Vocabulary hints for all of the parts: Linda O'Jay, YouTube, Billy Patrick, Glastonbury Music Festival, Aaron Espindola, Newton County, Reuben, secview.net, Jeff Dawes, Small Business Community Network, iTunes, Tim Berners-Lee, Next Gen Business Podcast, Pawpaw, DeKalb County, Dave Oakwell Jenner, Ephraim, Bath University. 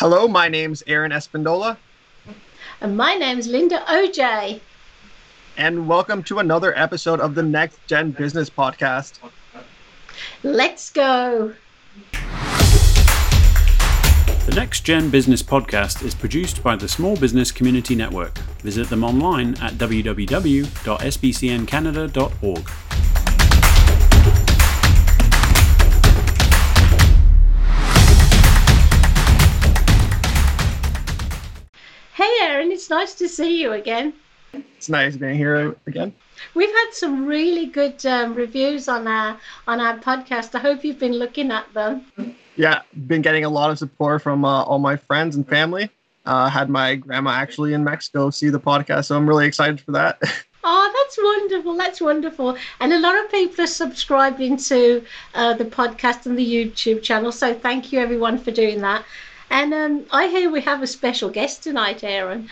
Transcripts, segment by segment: Hello, my name's Aaron Espindola. And my name's Linda O'Jay. And welcome to another episode of the Next Gen Business Podcast. Let's go. The Next Gen Business Podcast is produced by the Small Business Community Network. Visit them online at www.sbcncanada.org. It's nice to see you again. It's nice being here again. We've had some really good reviews on our podcast. I hope you've been looking at them. Yeah, been getting a lot of support from all my friends and family. Had my grandma actually in Mexico see the podcast, so I'm really excited for that. Oh, that's wonderful. That's wonderful. And a lot of people are subscribing to the podcast and the YouTube channel, so thank you everyone for doing that. And I hear we have a special guest tonight, Aaron.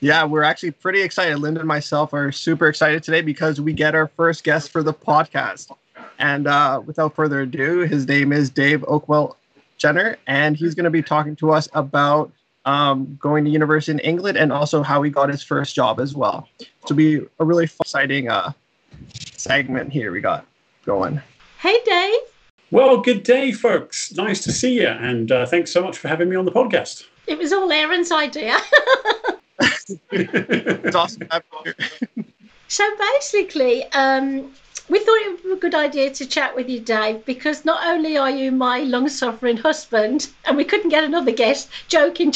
Yeah, we're actually pretty excited. Linda and myself are super excited today because we get our first guest for the podcast. And without further ado, his name is Dave Oakwell Jenner, and he's going to be talking to us about going to university in England and also how he got his first job as well. So it'll be a really exciting segment here we got going. Hey, Dave. Well, good day, folks. Nice to see you, and thanks so much for having me on the podcast. It was all Aaron's idea. It's awesome. So basically, we thought it was a good idea to chat with you, Dave, because not only are you my long-suffering husband, and we couldn't get another guest, joking.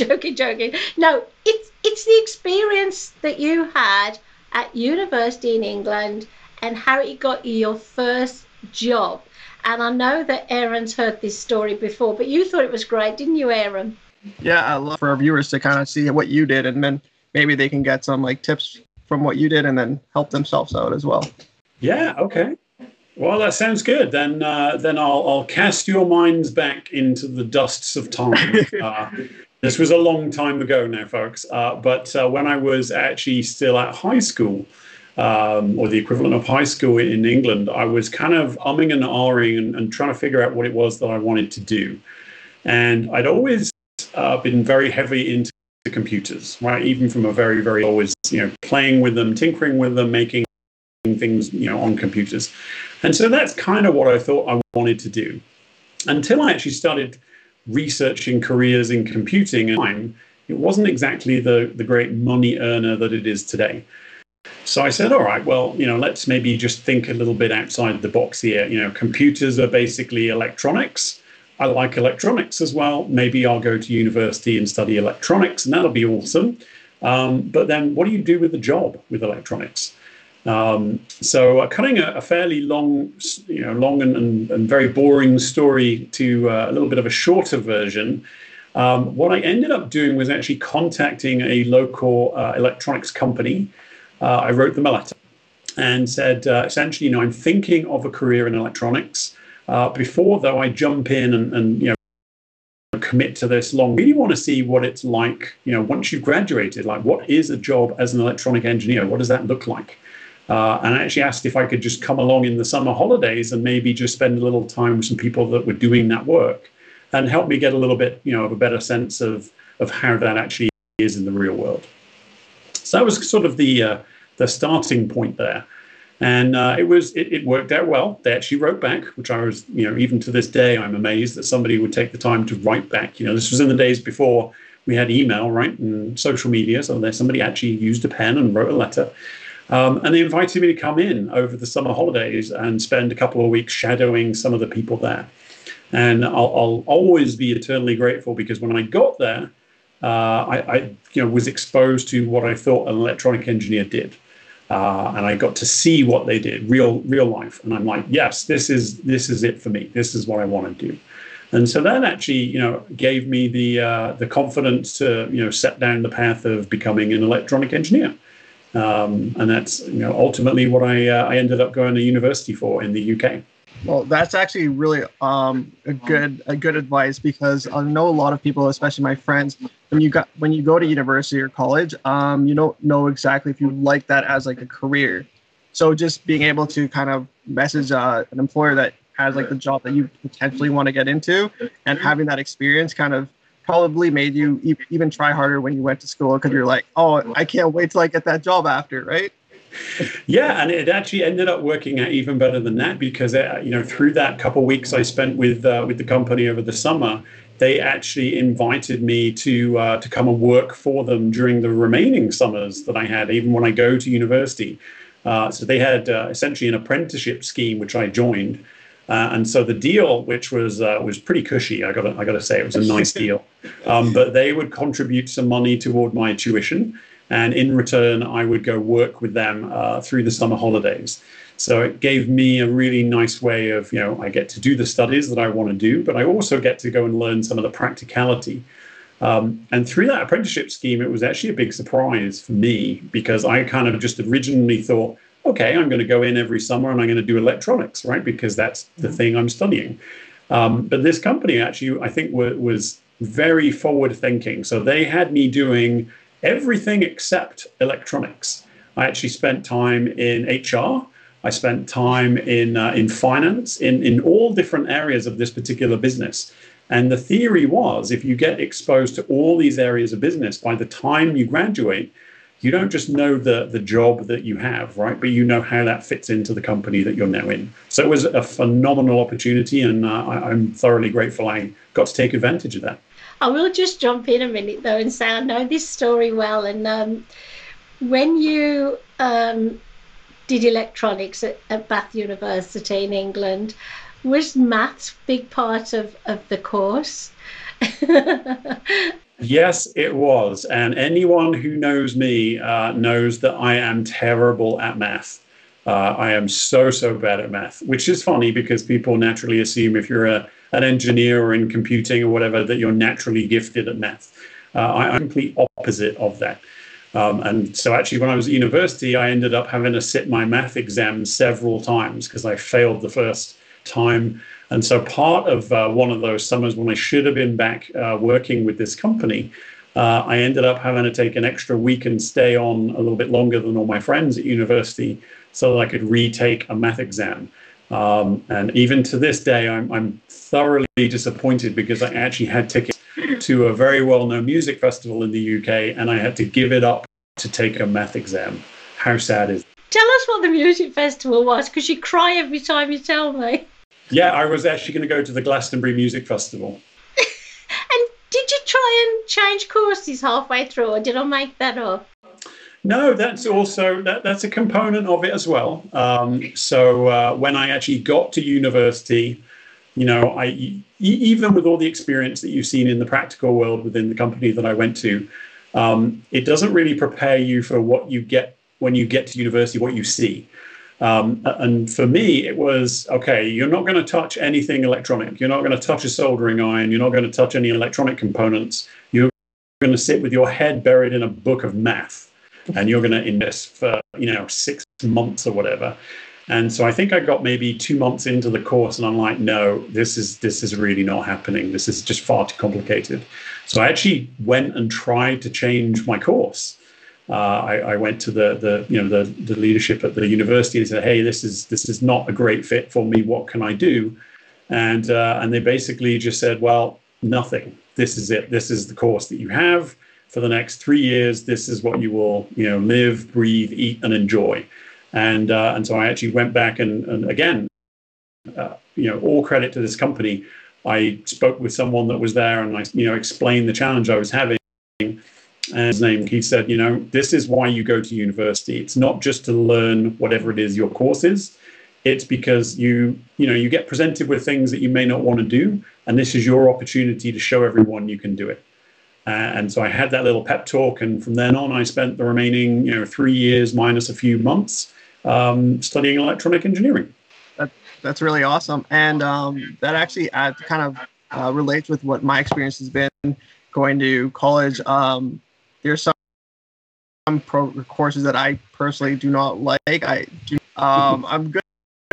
No, it's the experience that you had at university in England and how it got you your first job. And I know that Aaron's heard this story before, but you thought it was great, didn't you, Aaron? Yeah, I'd love for our viewers to kind of see what you did, and then maybe they can get some like tips from what you did and then help themselves out as well. Yeah, okay. Well, that sounds good. Then I'll cast your minds back into the dusts of time. This was a long time ago now, folks. But when I was actually still at high school, or the equivalent of high school in England, I was kind of umming and ahhing and trying to figure out what it was that I wanted to do. And I'd always been very heavy into computers, right? Even from a very, very always, playing with them, tinkering with them, making things, on computers. And so that's kind of what I thought I wanted to do until I actually started researching careers in computing. And it wasn't exactly the great money earner that it is today. So I said, all right, well, let's maybe just think a little bit outside the box here. Computers are basically electronics. I like electronics as well. Maybe I'll go to university and study electronics, and that'll be awesome. But then what do you do with the job with electronics? So cutting a fairly long and very boring story to a little bit of a shorter version, what I ended up doing was actually contacting a local electronics company. I wrote them a letter and said, essentially, I'm thinking of a career in electronics. Before, though, I jump in and commit to this long, really want to see what it's like, once you've graduated, like what is a job as an electronic engineer? What does that look like? And I actually asked if I could just come along in the summer holidays and maybe just spend a little time with some people that were doing that work and help me get a little bit, of a better sense of how that actually is in the real world. So that was sort of the starting point there, and it worked out well. They actually wrote back, which I was, even to this day, I'm amazed that somebody would take the time to write back. This was in the days before we had email, right, and social media. So there, somebody actually used a pen and wrote a letter, and they invited me to come in over the summer holidays and spend a couple of weeks shadowing some of the people there. And I'll always be eternally grateful because when I got there, I was exposed to what I thought an electronic engineer did, and I got to see what they did, real life. And I'm like, yes, this is it for me. This is what I want to do. And so that actually, gave me the confidence to, set down the path of becoming an electronic engineer. And that's, ultimately what I ended up going to university for in the UK. Well, that's actually really a good advice because I know a lot of people, especially my friends, when you go to university or college, you don't know exactly if you like that as like a career. So just being able to kind of message an employer that has like the job that you potentially want to get into and having that experience kind of probably made you even try harder when you went to school, because you're like, oh, I can't wait till I get that job after, right? Yeah, and it actually ended up working out even better than that, because through that couple of weeks I spent with the company over the summer, they actually invited me to come and work for them during the remaining summers that I had, even when I go to university. So they had essentially an apprenticeship scheme, which I joined. And so the deal, which was pretty cushy, I gotta say, it was a nice deal. But they would contribute some money toward my tuition, and in return, I would go work with them through the summer holidays. So it gave me a really nice way of, I get to do the studies that I want to do, but I also get to go and learn some of the practicality. And through that apprenticeship scheme, it was actually a big surprise for me, because I kind of just originally thought, okay, I'm going to go in every summer and I'm going to do electronics, right? Because that's the thing I'm studying. But this company actually, I think, was very forward thinking. So they had me doing everything except electronics. I actually spent time in HR. I spent time in finance, in all different areas of this particular business. And the theory was, if you get exposed to all these areas of business, by the time you graduate, you don't just know the job that you have, right? But you know how that fits into the company that you're now in. So it was a phenomenal opportunity, and I'm thoroughly grateful I got to take advantage of that. I will just jump in a minute, though, and say I know this story well. And when you did electronics at Bath University in England, was maths a big part of the course? Yes, it was. And anyone who knows me knows that I am terrible at math. I am so bad at math, which is funny because people naturally assume if you're an engineer or in computing or whatever, that you're naturally gifted at math. I'm the complete opposite of that. And so actually, when I was at university, I ended up having to sit my math exam several times because I failed the first time. And so part of one of those summers when I should have been back working with this company, I ended up having to take an extra week and stay on a little bit longer than all my friends at university so that I could retake a math exam. And even to this day, I'm thoroughly disappointed because I actually had tickets to a very well-known music festival in the UK, and I had to give it up to take a math exam. How sad is that? Tell us what the music festival was, because you cry every time you tell me. Yeah, I was actually going to go to the Glastonbury Music Festival. And did you try and change courses halfway through, or did I make that up? No, that's also that's a component of it as well. So when I actually got to university, I even with all the experience that you've seen in the practical world within the company that I went to, it doesn't really prepare you for what you get when you get to university, what you see. And for me, it was, okay, you're not going to touch anything electronic. You're not going to touch a soldering iron. You're not going to touch any electronic components. You're going to sit with your head buried in a book of math. And you're going to invest for, 6 months or whatever. And so I think I got maybe 2 months into the course and I'm like, no, this is really not happening. This is just far too complicated. So I actually went and tried to change my course. I went to the leadership at the university and said, hey, this is not a great fit for me. What can I do? And they basically just said, well, nothing. This is it. This is the course that you have. For the next 3 years, this is what you will, live, breathe, eat, and enjoy. And so I actually went back and again, all credit to this company. I spoke with someone that was there and I, explained the challenge I was having. And his name, he said, this is why you go to university. It's not just to learn whatever it is your course is. It's because you get presented with things that you may not want to do. And this is your opportunity to show everyone you can do it. And so I had that little pep talk, and from then on, I spent the remaining, 3 years minus a few months studying electronic engineering. That's really awesome, and that actually kind of relates with what my experience has been going to college. There's some courses that I personally do not like. I'm good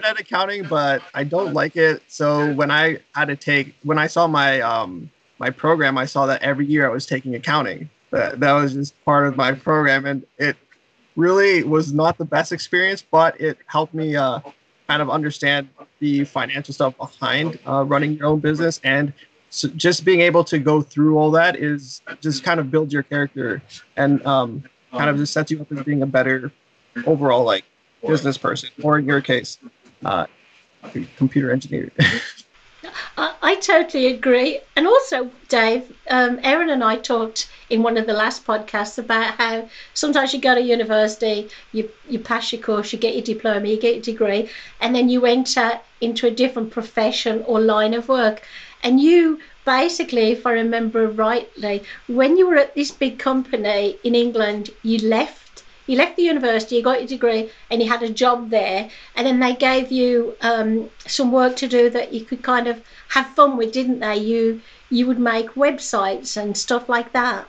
at accounting, but I don't like it. So when I saw my my program, I saw that every year I was taking accounting. That was just part of my program, and it really was not the best experience, but it helped me kind of understand the financial stuff behind running your own business and So just being able to go through all that is just kind of builds your character and kind of just sets you up as being a better overall business person, or in your case, computer engineer. I totally agree. And also, Dave, Aaron and I talked in one of the last podcasts about how sometimes you go to university, you pass your course, you get your diploma, you get your degree, and then you enter into a different profession or line of work. And you basically, if I remember rightly, when you were at this big company in England, you left the university, you got your degree, and you had a job there, and then they gave you some work to do that you could kind of have fun with, didn't they? You would make websites and stuff like that.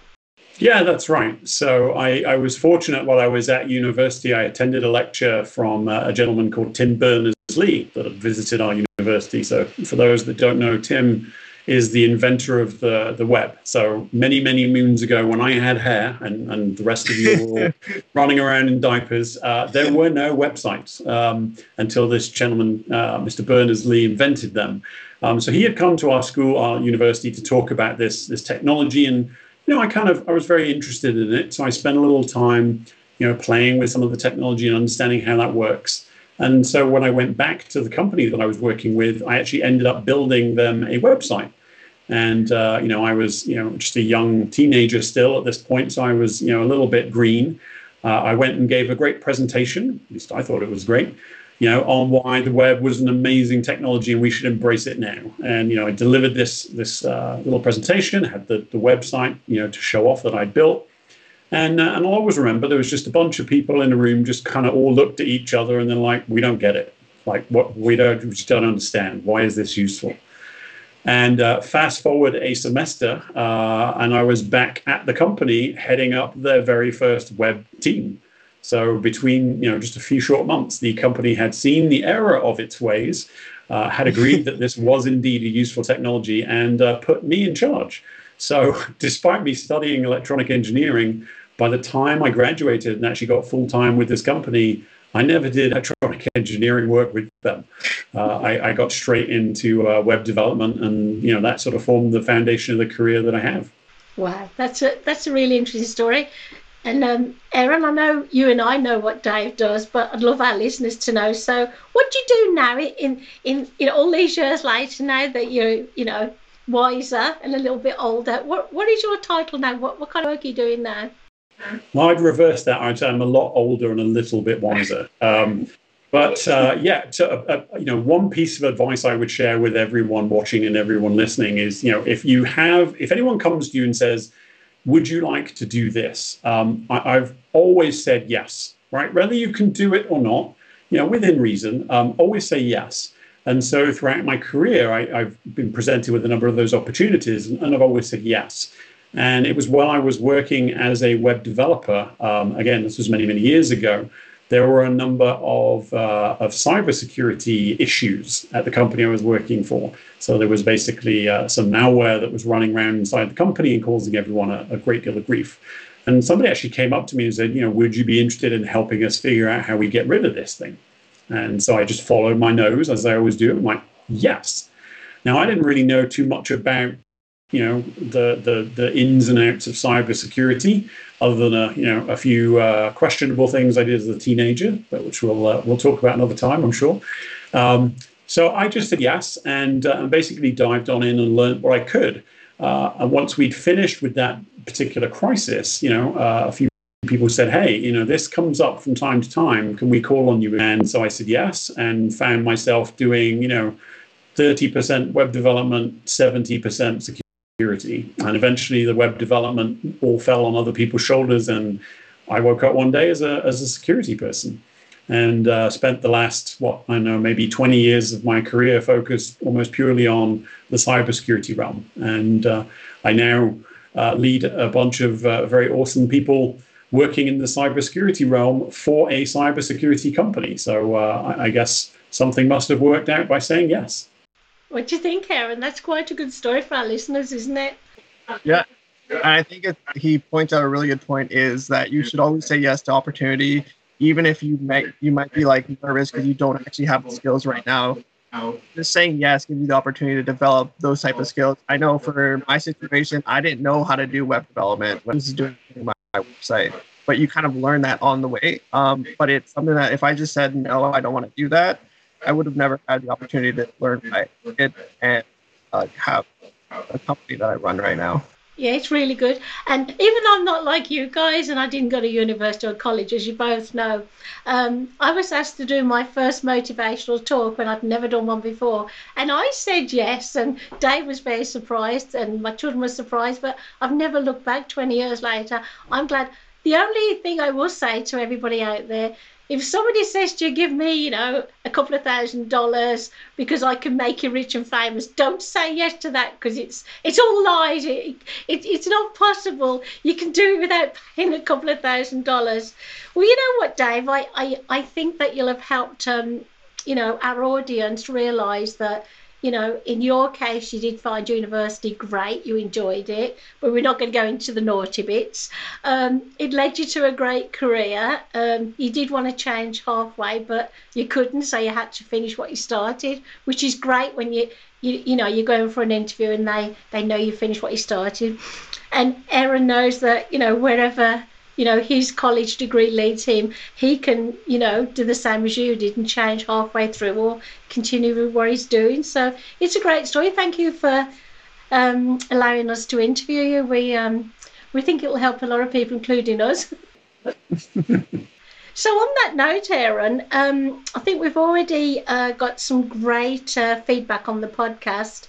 Yeah, that's right. So I was fortunate while I was at university. I attended a lecture from a gentleman called Tim Berners-Lee that visited our university. So for those that don't know, Tim is the inventor of the web. So many, many moons ago when I had hair and the rest of you were all running around in diapers, there were no websites until this gentleman, Mr. Berners-Lee, invented them. So he had come to our school, our university, to talk about this technology. And, I was very interested in it. So I spent a little time, playing with some of the technology and understanding how that works. And so when I went back to the company that I was working with, I actually ended up building them a website. And, I was, just a young teenager still at this point. So I was, a little bit green. I went and gave a great presentation. At least I thought it was great, on why the web was an amazing technology and we should embrace it now. And, I delivered this little presentation, had the website, to show off that I built. And I'll always remember there was just a bunch of people in a room just kind of all looked at each other and they're like, we don't get it. Like, we just don't understand. Why is this useful? And fast forward a semester and I was back at the company heading up their very first web team. So between, just a few short months, the company had seen the error of its ways, had agreed that this was indeed a useful technology and put me in charge. So despite me studying electronic engineering, by the time I graduated and actually got full time with this company, I never did electronic engineering work with them. I got straight into web development and, that sort of formed the foundation of the career that I have. Wow, that's a really interesting story. And Aaron, I know you and I know what Dave does, but I'd love our listeners to know. So what do you do now in all these years later now that you're, wiser and a little bit older? What is your title now? What kind of work are you doing now? Well, I'd reverse that. I'm a lot older and a little bit wiser. One piece of advice I would share with everyone watching and everyone listening is, if anyone comes to you and says, would you like to do this? I've always said yes, right? Whether you can do it or not, within reason, always say yes. And so throughout my career, I've been presented with a number of those opportunities, and I've always said yes. And it was while I was working as a web developer, again, this was many, many years ago, there were a number of cybersecurity issues at the company I was working for. So there was basically some malware that was running around inside the company and causing everyone a great deal of grief. And somebody actually came up to me and said, would you be interested in helping us figure out how we get rid of this thing? And so I just followed my nose, as I always do. I'm like, yes. Now, I didn't really know too much about, the ins and outs of cybersecurity, other than a few questionable things I did as a teenager, but which we'll talk about another time, I'm sure. So I just said yes, and basically dived on in and learned what I could. And once we'd finished with that particular crisis, a few people said, hey, this comes up from time to time. Can we call on you? And so I said yes, and found myself doing, 30% web development, 70% security. And eventually the web development all fell on other people's shoulders. And I woke up one day as a security person and spent the last, maybe 20 years of my career focused almost purely on the cybersecurity realm. And I now lead a bunch of very awesome people working in the cybersecurity realm for a cybersecurity company. So I guess something must have worked out by saying yes. What do you think, Aaron? That's quite a good story for our listeners, isn't it? Yeah, and I think he points out a really good point is that you should always say yes to opportunity, even if you might be nervous because you don't actually have the skills right now. know, just saying yes gives you the opportunity to develop those type of skills. I know for my situation, I didn't know how to do web development when I was doing my website, but you kind of learn that on the way. But it's something that if I just said, no, I don't want to do that, I would have never had the opportunity to learn by it and have a company that I run right now. Yeah, it's really good. And even I'm not like you guys, and I didn't go to university or college, as you both know. I was asked to do my first motivational talk when I'd never done one before. And I said yes, and Dave was very surprised, and my children were surprised, but I've never looked back 20 years later. I'm glad. The only thing I will say to everybody out there, if somebody says to you, give me, you know, a couple of $1,000 because I can make you rich and famous, don't say yes to that, because it's all lies. It's not possible. You can do it without paying a couple of $1,000. Well, you know what, Dave, I think that you'll have helped, you know, our audience realise that, you know, in your case, you did find university great. You enjoyed it, but we're not going to go into the naughty bits. It led you to a great career. You did want to change halfway, but you couldn't, so you had to finish what you started, which is great when you know, you're going for an interview and they know you finished what you started. And Aaron knows that, you know, wherever, you know, his college degree leads him, he can, you know, do the same as you did and change halfway through or continue with what he's doing. So it's a great story. Thank you for allowing us to interview you. We think it will help a lot of people, including us. So on that note, Aaron, I think we've already got some great feedback on the podcast,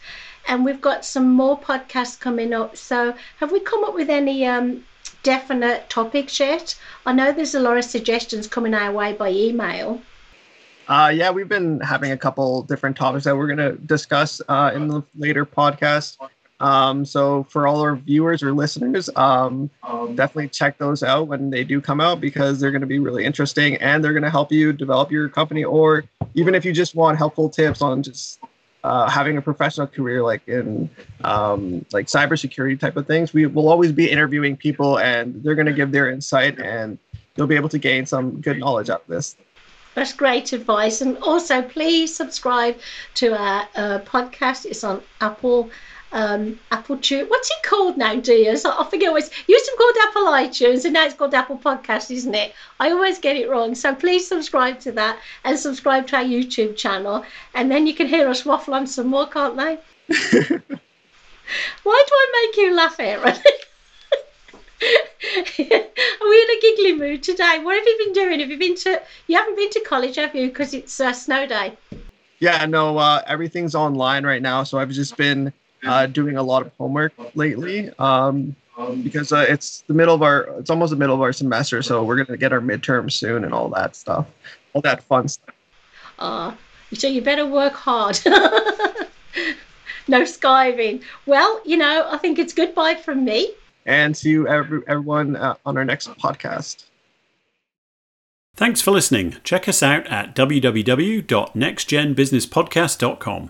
and we've got some more podcasts coming up. So have we come up with any definite topics yet? I know there's a lot of suggestions coming our way by email. Yeah, we've been having a couple different topics that we're going to discuss in the later podcast. So for all our viewers or listeners, definitely check those out when they do come out, because they're going to be really interesting and they're going to help you develop your company, or even if you just want helpful tips on just having a professional career, like in like cybersecurity type of things. We will always be interviewing people, and they're going to give their insight, and you'll be able to gain some good knowledge out of this. That's great advice. And also, please subscribe to our podcast. It's on Apple. Apple Tube. What's it called now, dear? I forget what it's used to be called. Apple iTunes, and now it's called Apple Podcast, isn't it? I always get it wrong. So please subscribe to that, and subscribe to our YouTube channel, and then you can hear us waffle on some more, can't they? Why do I make you laugh, Aaron? We're in a giggly mood today. What have you been doing? You haven't been to college, have you? Because it's snow day. Yeah, no. Everything's online right now, so I've just been doing a lot of homework lately, because it's almost the middle of our semester, so we're going to get our midterm soon and all that stuff, all that fun stuff. So you better work hard. No skiving. Well, you know, I think it's goodbye from me. And see you everyone on our next podcast. Thanks for listening. Check us out at www.nextgenbusinesspodcast.com.